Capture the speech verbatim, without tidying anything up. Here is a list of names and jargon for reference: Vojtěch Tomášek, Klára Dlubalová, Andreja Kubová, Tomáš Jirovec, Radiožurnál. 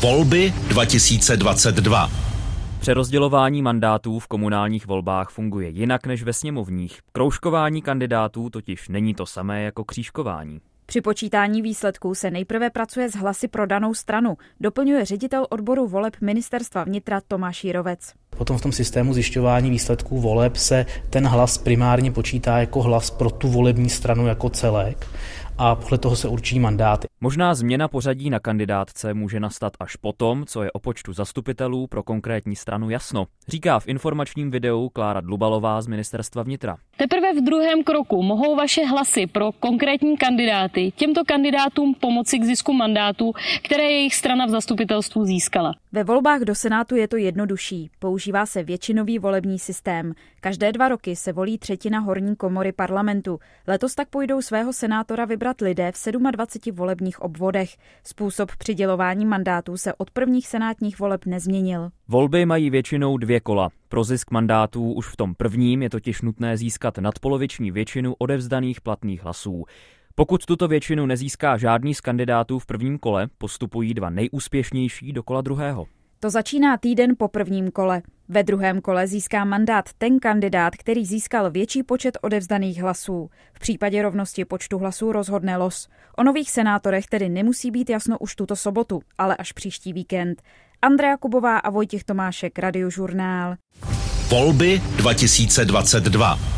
Volby dva tisíce dvacet dva. Přerozdělování mandátů v komunálních volbách funguje jinak než ve sněmovních. Kroužkování kandidátů totiž není to samé jako křížkování. Při počítání výsledků se nejprve pracuje s hlasy pro danou stranu, doplňuje ředitel odboru voleb Ministerstva vnitra Tomáš Jirovec. Potom v tom systému zjišťování výsledků voleb se ten hlas primárně počítá jako hlas pro tu volební stranu jako celek a podle toho se určí mandáty. Možná změna pořadí na kandidátce může nastat až potom, co je o počtu zastupitelů pro konkrétní stranu jasno, říká v informačním videu Klára Dlubalová z Ministerstva vnitra. Teprve v druhém kroku mohou vaše hlasy pro konkrétní kandidáty těmto kandidátům pomoci k zisku mandátů, které jejich strana v zastupitelstvu získala. Ve volbách do Senátu je to jednodušší. Používá se většinový volební systém. Každé dva roky se volí třetina horní komory parlamentu. Letos tak půjdou svého senátora vybrat lidé v dvaceti sedmi volebních obvodech. Způsob přidělování mandátů se od prvních senátních voleb nezměnil. Volby mají většinou dvě kola. Pro zisk mandátů už v tom prvním je totiž nutné získat nadpoloviční většinu odevzdaných platných hlasů. Pokud tuto většinu nezíská žádný z kandidátů v prvním kole, postupují dva nejúspěšnější do kola druhého. To začíná týden po prvním kole. Ve druhém kole získá mandát ten kandidát, který získal větší počet odevzdaných hlasů. V případě rovnosti počtu hlasů rozhodne los. O nových senátorech tedy nemusí být jasno už tuto sobotu, ale až příští víkend. Andreja Kubová a Vojtěch Tomášek, Radiožurnál. Volby dva tisíce dvacet dva.